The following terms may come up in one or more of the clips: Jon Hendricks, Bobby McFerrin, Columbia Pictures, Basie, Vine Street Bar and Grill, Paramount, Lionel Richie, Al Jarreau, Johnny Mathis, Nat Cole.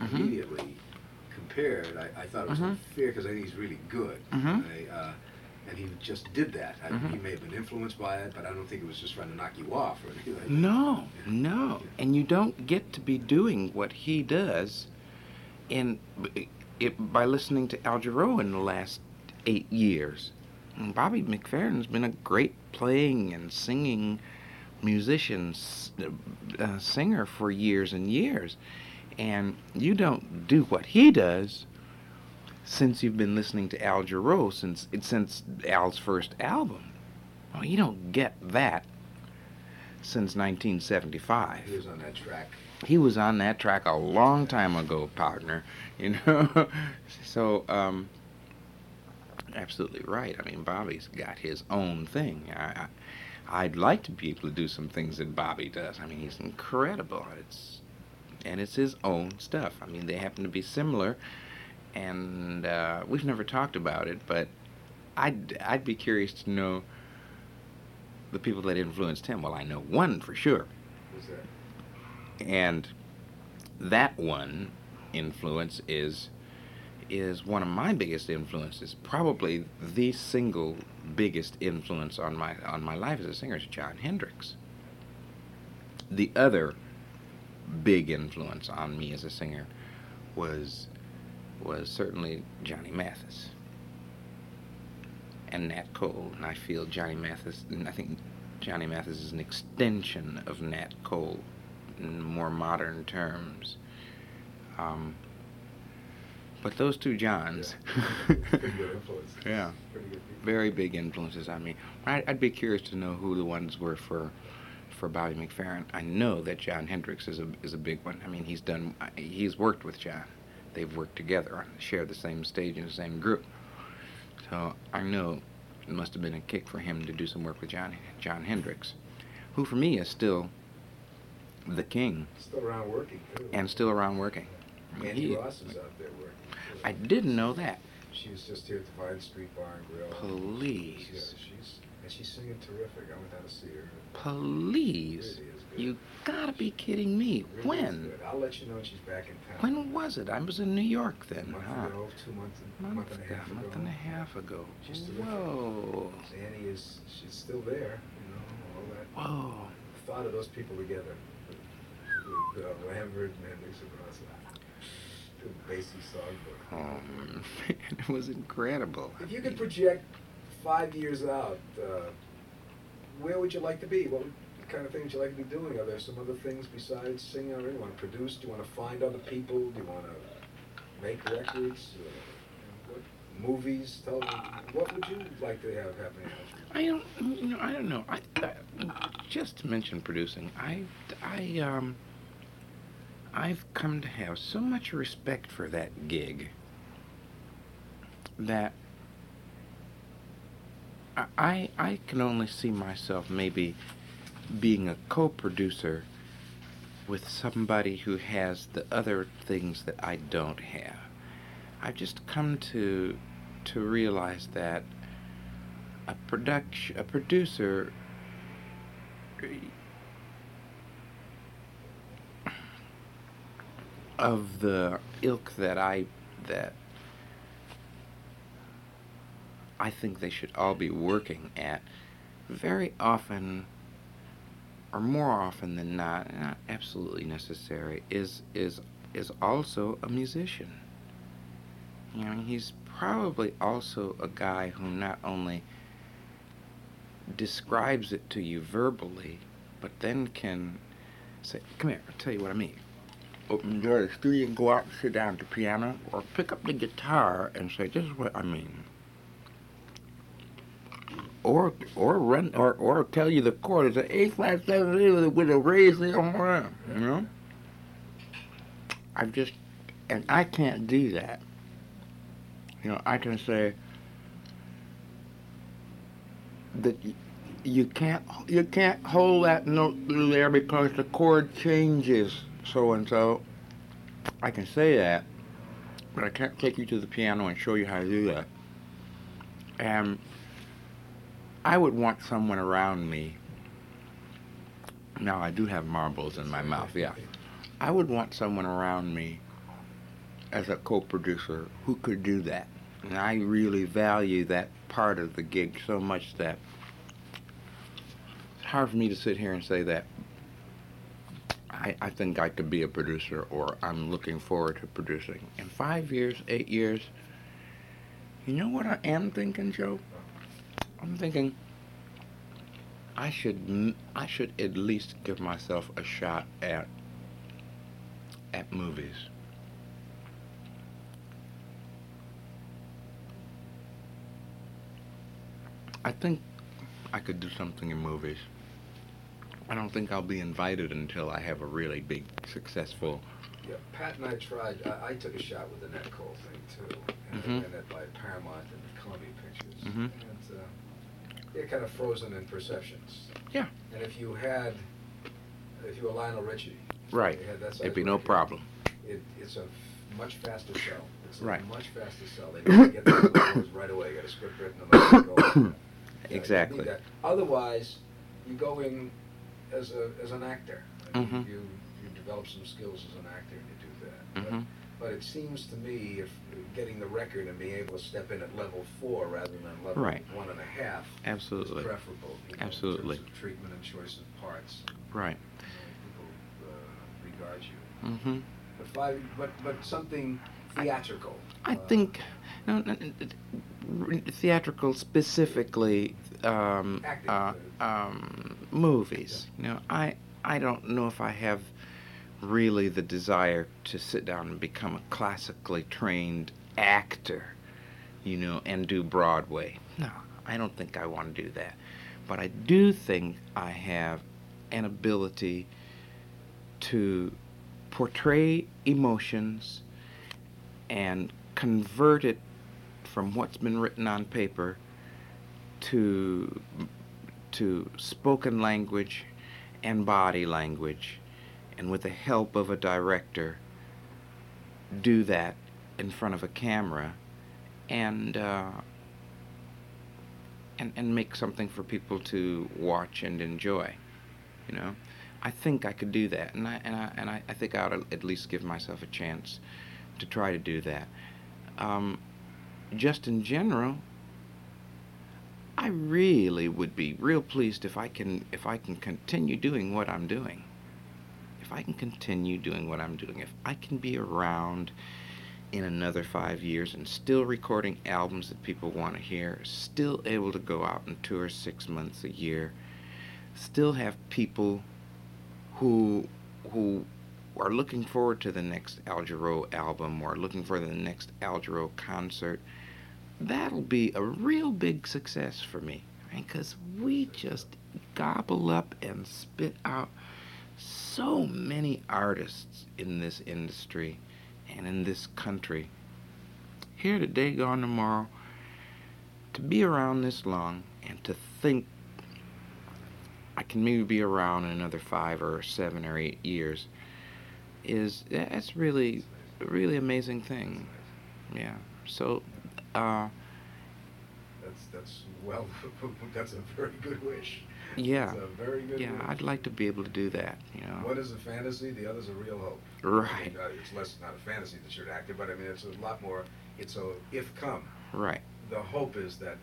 immediately compared. I thought it was unfair because I think he's really good. And he just did that. He may have been influenced by it, but I don't think it was just trying to knock you off or anything like that. No, no. And you don't get to be doing what he does by listening to Al Jarreau in the last 8 years. And Bobby McFerrin's been a great playing and singing musician, singer for years and years. And you don't do what he does since you've been listening to Al Jarreau since Al's first album. Well, you don't get that since 1975. He was on that track. He was on that track a long time ago, partner. You know, so absolutely right. I mean, Bobby's got his own thing. I'd like to be able to do some things that Bobby does. I mean, he's incredible. It's his own stuff. I mean, they happen to be similar. And we've never talked about it, but I'd be curious to know the people that influenced him. Well, I know one for sure. Who's that? And that one influence is one of my biggest influences. Probably the single biggest influence on my life as a singer is Jon Hendricks. The other big influence on me as a singer was certainly Johnny Mathis and Nat Cole. And I feel Johnny Mathis is an extension of Nat Cole in more modern terms. But those two Johns, pretty good influences. Yeah, very big influences on me. I'd be curious to know who the ones were for Bobby McFerrin. I know that Jon Hendricks is a big one. I mean, he's worked with Jon. They've worked together, share the same stage in the same group. So I know it must have been a kick for him to do some work with Jon Hendricks, who for me is still the king. Still around working. Too. And still around working. Andy Ross is out there working. I didn't know that. She was just here at the Vine Street Bar and Grill. Please. She's singing terrific. I went down to see her. Please. Really is good. You gotta be kidding me. Really when? I'll let you know when she's back in town. When was it? I was in New York then. A month ago, 2 months, a month and a half ago. She's whoa. Annie is, she's still there, you know, all that. Whoa. The thought of those people together. With Lambert and Hendricks and Ross. The Basie songbook. Oh, man, it was incredible. If you could project 5 years out, where would you like to be? What kind of things would you like to be doing? Are there some other things besides singing? Do you want to produce? Do you want to find other people? Do you want to make records? Movies? What would you like to have happening out there? I don't know. Just to mention producing, I've come to have so much respect for that gig that I can only see myself maybe being a co-producer with somebody who has the other things that I don't have. I've just come to realize that a producer of the ilk that I think they should all be working at, very often, or more often than not absolutely necessary, is also a musician. You know, he's probably also a guy who not only describes it to you verbally, but then can say, "Come here, I'll tell you what I mean." Open the door to the studio and go out and sit down at the piano, or pick up the guitar and say, "This is what I mean." Or run or tell you the chord. It's an 8-5-7 with a raise there, you know. I can't do that. You know, I can say that you can't hold that note through there because the chord changes so and so. I can say that, but I can't take you to the piano and show you how to do that. And I would want someone around me. Now I do have marbles in my mouth, yeah. I would want someone around me as a co-producer who could do that. And I really value that part of the gig so much that it's hard for me to sit here and say that I think I could be a producer, or I'm looking forward to producing. In 5 years, 8 years, you know what I am thinking, Joe? I'm thinking I should at least give myself a shot at movies. I think I could do something in movies. I don't think I'll be invited until I have a really big, successful... Yeah, Pat and I tried. I took a shot with the Nat Cole thing, too. And mm-hmm. I ran it by Paramount and Columbia Pictures. Mm-hmm. And you're kind of frozen in perceptions. Yeah. And if you were Lionel Richie... Right. It'd be no problem. It's a much faster sell. It's right. A much faster sell. They need to get the right away. You got a script written and let go. Yeah, exactly. Otherwise, you go in... As an actor, mm-hmm. you develop some skills as an actor and you do that. Mm-hmm. But it seems to me, if getting the record and being able to step in at level 4 rather than level right. 1.5, absolutely, is preferable. You know, absolutely, in terms of treatment and choice of parts. And, right. You know, people regard you. Mm-hmm. But something theatrical. I think theatrical specifically. Acting. Movies. You know, I don't know if I have really the desire to sit down and become a classically trained actor, you know, and do Broadway. No, I don't think I want to do that. But I do think I have an ability to portray emotions and convert it from what's been written on paper to spoken language and body language, and with the help of a director, do that in front of a camera and make something for people to watch and enjoy. You know, I think I could do that, and I think I ought to at least give myself a chance to try to do that. Just in general, I really would be real pleased if I can continue doing what I'm doing. If I can continue doing what I'm doing, if I can be around in another 5 years and still recording albums that people want to hear, still able to go out and tour 6 months a year, still have people who are looking forward to the next Al Jarreau album or looking for the next Al Jarreau concert. That'll be a real big success for me, because we just gobble up and spit out so many artists in this industry and in this country. Here today, gone tomorrow. To be around this long and to think I can maybe be around in another 5 or 7 or 8 years that's really, really amazing thing. Yeah. So. That's that's a very good wish. Yeah. That's a very good wish. I'd like to be able to do that, you know. One is a fantasy, the other's a real hope. Right. I mean, it's less not a fantasy that you're an actor, but I mean it's a lot more, it's a if come. Right. The hope is that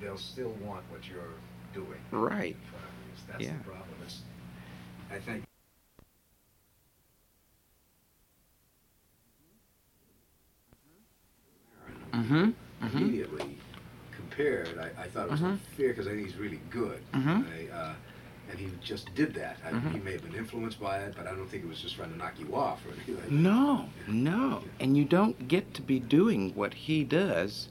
they'll still want what you're doing. Right. That's the problem. It's, I think. Mm-hmm. Immediately mm-hmm. compared, I thought it was mm-hmm. unfair because I think he's really good. Mm-hmm. And he just did that. Mm-hmm. He may have been influenced by it, but I don't think it was just trying to knock you off or anything like that. No. Yeah. And you don't get to be doing what he does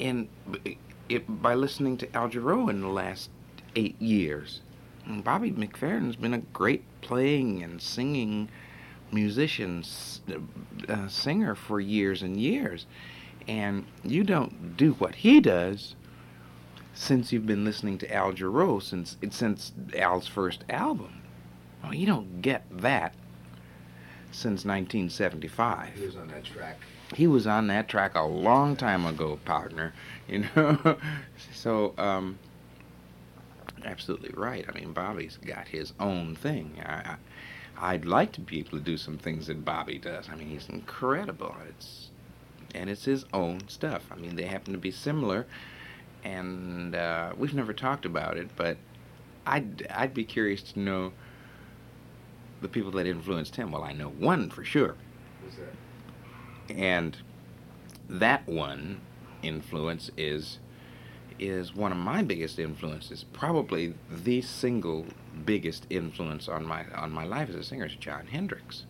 by listening to Al Jarreau in the last 8 years. And Bobby McFerrin's been a great playing and singing musician, singer for years and years. And you don't do what he does since you've been listening to Al Jarreau since Al's first album. Well, you don't get that since 1975. He was on that track. He was on that track a long time ago, partner. You know, so absolutely right. I mean, Bobby's got his own thing. I'd like to be able to do some things that Bobby does. I mean, he's incredible. It's his own stuff. I mean, they happen to be similar, and we've never talked about it, but I'd be curious to know the people that influenced him. Well, I know one for sure. Who's that? And that one influence is one of my biggest influences. Probably the single biggest influence on my life as a singer is Jon Hendricks.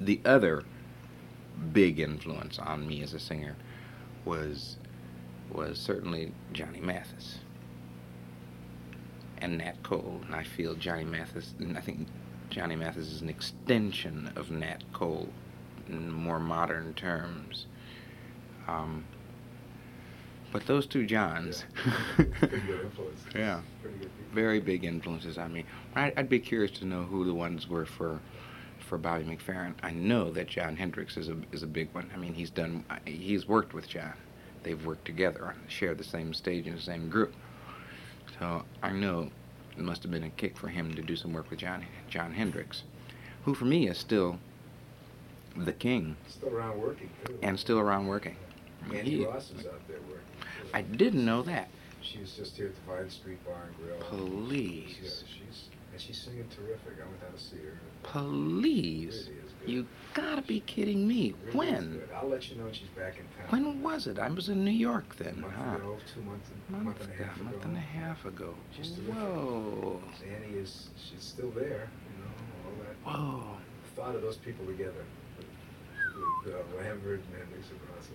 The other big influence on me as a singer was certainly Johnny Mathis and Nat Cole. And I feel Johnny Mathis is an extension of Nat Cole in more modern terms. But those two Johns, pretty good influences. Yeah, pretty good, very big influences on me. I'd be curious to know who the ones were for Bobby McFerrin. I know that Jon Hendricks is a big one. I mean, he's worked with Jon. They've worked together, share the same stage in the same group. So I know it must have been a kick for him to do some work with Jon Hendricks, who for me is still the king. Still around working. Too. And still around working. Andy Ross is out there working. I didn't know that. She was just here at the Vine Street Bar and Grill. Please. She's singing terrific. I went down to see her. Please. Really is good. You gotta be kidding me. Really when? I'll let you know when she's back in town. When was it? I was in New York then. A month ago, 2 months, a month and a half ago. She's terrific. Whoa. Annie is, she's still there, you know, all that. Whoa. The thought of those people together. With Lambert and Hendricks and Ross.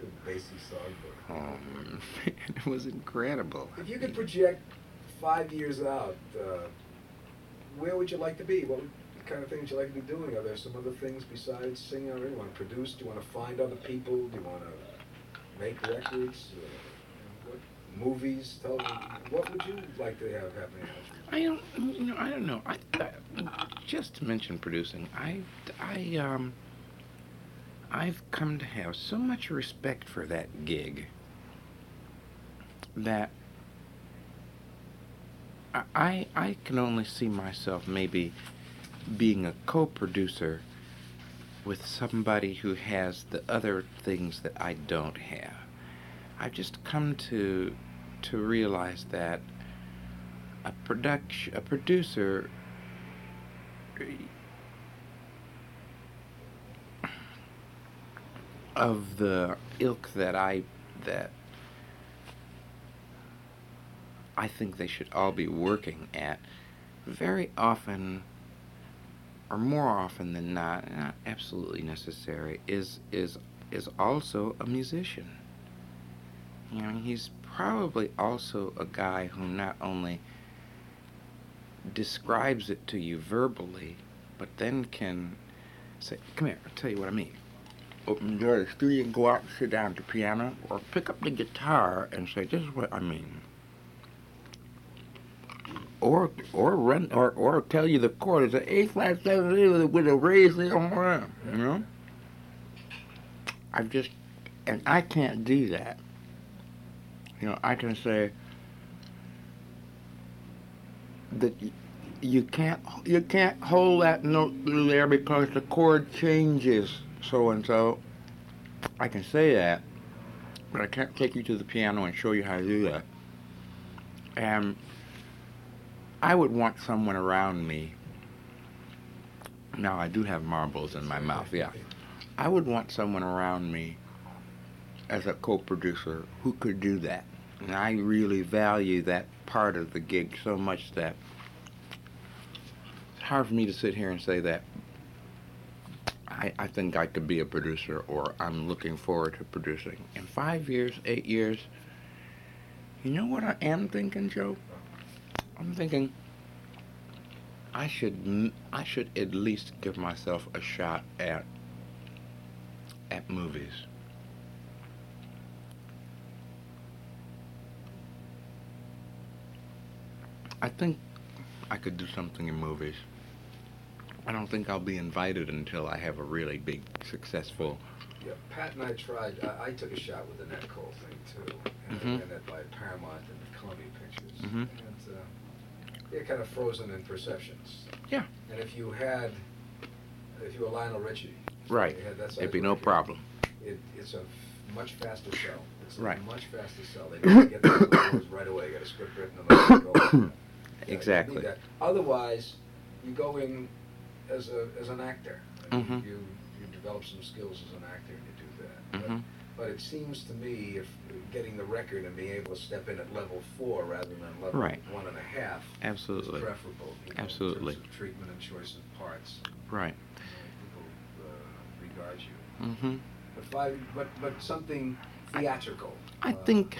The Basie songbook. Oh, man, it was incredible. If you could project 5 years out, where would you like to be? What kind of things you like to be doing? Are there some other things besides singing? Do you want to produce? Do you want to find other people? Do you want to make records? What movies? What would you like to have happen? I don't know. Just to mention producing, I've come to have so much respect for that gig that I can only see myself maybe being a co-producer with somebody who has the other things that I don't have. I've just come to realize that a producer of the ilk that I think they should all be working at, very often, or more often than not absolutely necessary, is also a musician. You know, he's probably also a guy who not only describes it to you verbally, but then can say, "Come here, I'll tell you what I mean." Open the door to the studio and go out and sit down at the piano, or pick up the guitar and say, "This is what I mean." Or tell you the chord. It's an A flat 7 with a raised arm, you know. I can't do that. You know, I can say that. You can't hold that note through there because the chord changes. So and so, I can say that, but I can't take you to the piano and show you how to do that. And I would want someone around me. Now I do have marbles in my mouth, yeah. I would want someone around me as a co-producer who could do that. And I really value that part of the gig so much that it's hard for me to sit here and say that I think I could be a producer, or I'm looking forward to producing. In 5 years, 8 years, you know what I am thinking, Joe? I'm thinking I should at least give myself a shot at movies. I think I could do something in movies. I don't think I'll be invited until I have a really big, successful Yeah, Pat and I tried, I took a shot with the Nat Cole thing too, and mm-hmm. I ran that by Paramount and Columbia Pictures, mm-hmm. and they're kind of frozen in perceptions. Yeah. And if you were Lionel Richie, right, it'd be no problem. It's a much faster sell. It's right. A much faster sell. They need to get the right away. You got a script written and go. Yeah, exactly. Otherwise, you go in as an actor. Mm-hmm. You develop some skills as an actor and you do that. Mm-hmm. But it seems to me, if getting the record and being able to step in at level 4 rather than level right. 1.5, absolutely, is preferable. You know, absolutely. In terms of treatment and choice of parts. Right. You know, people regard you. Mm-hmm. But something theatrical. I think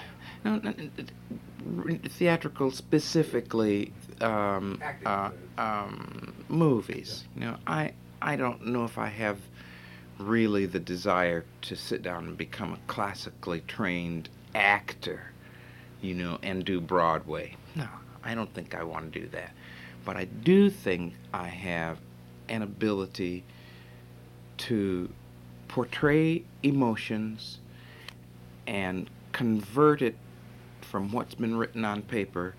theatrical specifically acting, movies. Yeah. You know, I don't know if I have really the desire to sit down and become a classically trained actor, you know, and do Broadway. No, I don't think I want to do that. But I do think I have an ability to portray emotions and convert it from what's been written on paper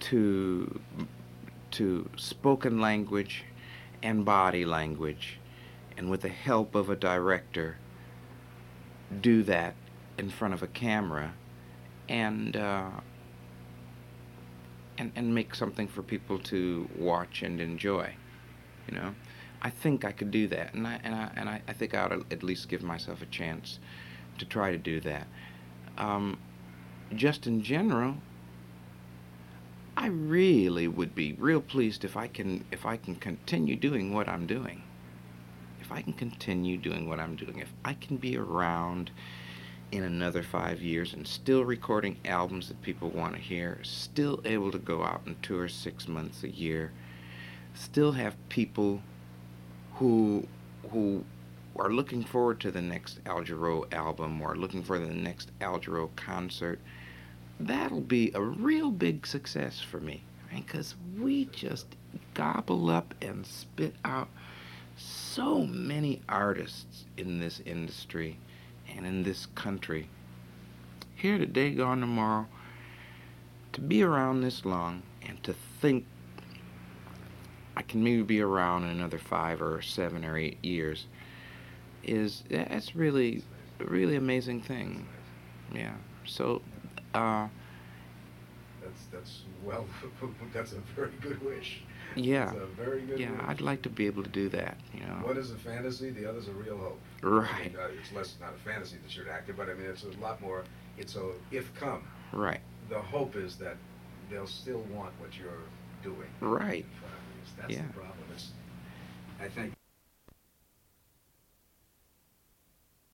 to spoken language and body language, and with the help of a director, do that in front of a camera, and make something for people to watch and enjoy. You know, I think I could do that, and I think I ought to at least give myself a chance to try to do that. Just in general, I really would be real pleased if I can continue doing what I'm doing. If I can continue doing what I'm doing, if I can be around in another 5 years and still recording albums that people want to hear, still able to go out and tour 6 months a year, still have people who are looking forward to the next Al Jarreau album or looking for the next Al Jarreau concert, that'll be a real big success for me, right? Because we just gobble up and spit out so many artists in this industry and in this country, here today, gone tomorrow. To be around this long and to think I can maybe be around in another 5 or 7 or 8 years that's really, really amazing thing. Yeah. So, that's a very good wish. Yeah. That's a very good wish. I'd like to be able to do that, you know. One is a fantasy, the other's a real hope. Right. I mean, it's less not a fantasy that you're an actor, but I mean it's a lot more it's a if come. Right. The hope is that they'll still want what you're doing. Right. In 5 years. That's the problem. I think